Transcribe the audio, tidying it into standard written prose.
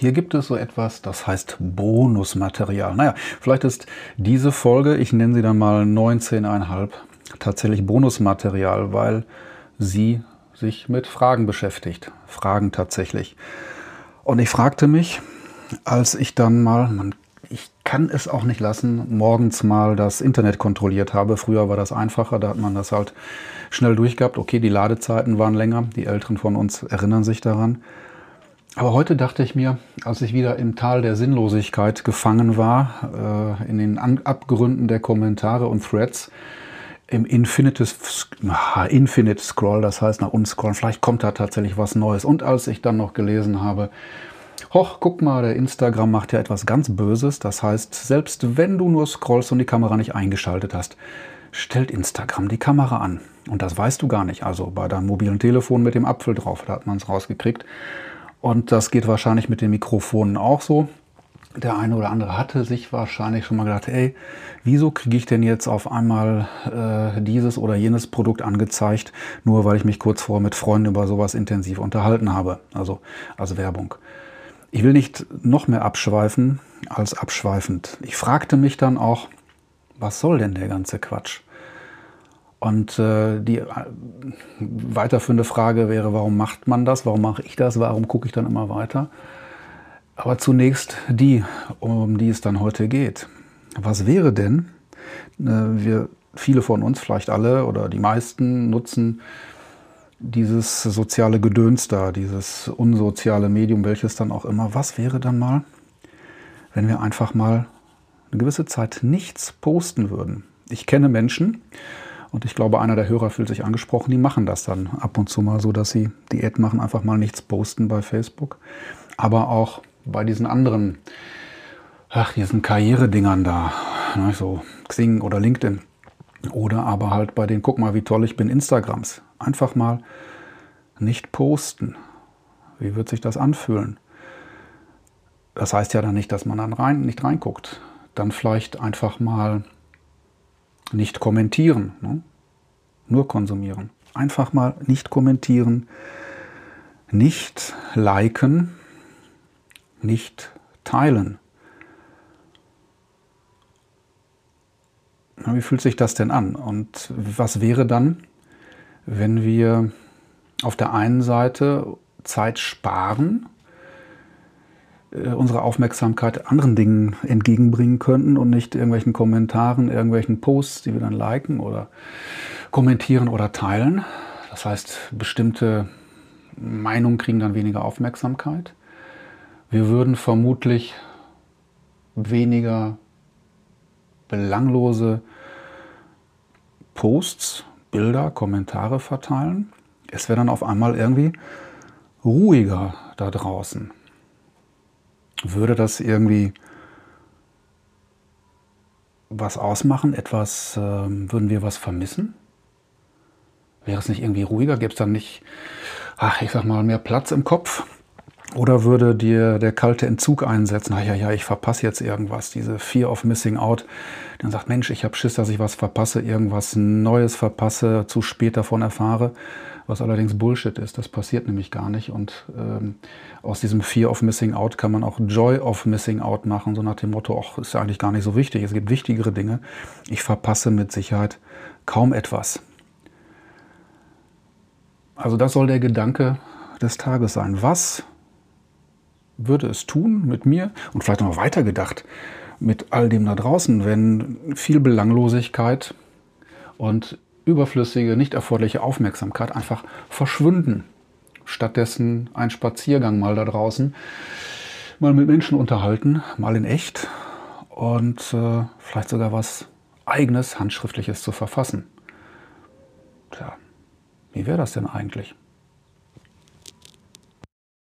Hier gibt es so etwas, das heißt Bonusmaterial. Naja, vielleicht ist diese Folge, ich nenne sie dann mal 19,5, tatsächlich Bonusmaterial, weil sie sich mit Fragen beschäftigt. Fragen tatsächlich. Und ich fragte mich, als ich dann mal, ich kann es auch nicht lassen, morgens mal das Internet kontrolliert habe. Früher war das einfacher, da hat man das halt schnell durchgehabt. Okay, die Ladezeiten waren länger, die Älteren von uns erinnern sich daran. Aber heute dachte ich mir, als ich wieder im Tal der Sinnlosigkeit gefangen war, in den Abgründen der Kommentare und Threads, im Infinite Scroll, das heißt nach unten scrollen, vielleicht kommt da tatsächlich was Neues. Und als ich dann noch gelesen habe, hoch, guck mal, der Instagram macht ja etwas ganz Böses, das heißt, selbst wenn du nur scrollst und die Kamera nicht eingeschaltet hast, stellt Instagram die Kamera an. Und das weißt du gar nicht, also bei deinem mobilen Telefon mit dem Apfel drauf, da hat man es rausgekriegt. Und das geht wahrscheinlich mit den Mikrofonen auch so. Der eine oder andere hatte sich wahrscheinlich schon mal gedacht, ey, wieso kriege ich denn jetzt auf einmal dieses oder jenes Produkt angezeigt, nur weil ich mich kurz vorher mit Freunden über sowas intensiv unterhalten habe, also als Werbung. Ich will nicht noch mehr abschweifen als abschweifend. Ich fragte mich dann auch, was soll denn der ganze Quatsch? Und die weiterführende Frage wäre, warum macht man das? Warum mache ich das? Warum gucke ich dann immer weiter? Aber zunächst die, um die es dann heute geht. Was wäre denn, viele von uns, vielleicht alle oder die meisten, nutzen dieses soziale Gedöns da, dieses unsoziale Medium, welches dann auch immer. Was wäre dann mal, wenn wir einfach mal eine gewisse Zeit nichts posten würden? Ich kenne Menschen, und ich glaube, einer der Hörer fühlt sich angesprochen, die machen das dann ab und zu mal so, dass sie Diät machen, einfach mal nichts posten bei Facebook. Aber auch bei diesen anderen, diesen Karrieredingern da, ne, so Xing oder LinkedIn. Oder aber halt bei den, guck mal, wie toll ich bin, Instagrams. Einfach mal nicht posten. Wie wird sich das anfühlen? Das heißt ja dann nicht, dass man dann nicht reinguckt. Dann vielleicht einfach mal nicht kommentieren, ne? Nur konsumieren. Einfach mal nicht kommentieren, nicht liken, nicht teilen. Na, wie fühlt sich das denn an? Und was wäre dann, wenn wir auf der einen Seite Zeit sparen, unsere Aufmerksamkeit anderen Dingen entgegenbringen könnten und nicht irgendwelchen Kommentaren, irgendwelchen Posts, die wir dann liken oder kommentieren oder teilen. Das heißt, bestimmte Meinungen kriegen dann weniger Aufmerksamkeit. Wir würden vermutlich weniger belanglose Posts, Bilder, Kommentare verteilen. Es wäre dann auf einmal irgendwie ruhiger da draußen. Würde das irgendwie was ausmachen? Würden wir was vermissen? Wäre es nicht irgendwie ruhiger? Gäbe es dann nicht, ich sag mal, mehr Platz im Kopf? Oder würde dir der kalte Entzug einsetzen? Ja, ich verpasse jetzt irgendwas. Diese Fear of Missing Out. Dann sagt, Mensch, ich habe Schiss, dass ich was verpasse, irgendwas Neues verpasse, zu spät davon erfahre. Was allerdings Bullshit ist, das passiert nämlich gar nicht. Und aus diesem Fear of Missing Out kann man auch Joy of Missing Out machen, so nach dem Motto, ach, ist ja eigentlich gar nicht so wichtig, es gibt wichtigere Dinge. Ich verpasse mit Sicherheit kaum etwas. Also das soll der Gedanke des Tages sein. Was würde es tun mit mir und vielleicht noch weitergedacht mit all dem da draußen, wenn viel Belanglosigkeit und überflüssige, nicht erforderliche Aufmerksamkeit einfach verschwinden. Stattdessen ein Spaziergang mal da draußen, mal mit Menschen unterhalten, mal in echt und vielleicht sogar was Eigenes, Handschriftliches zu verfassen. Tja, wie wäre das denn eigentlich?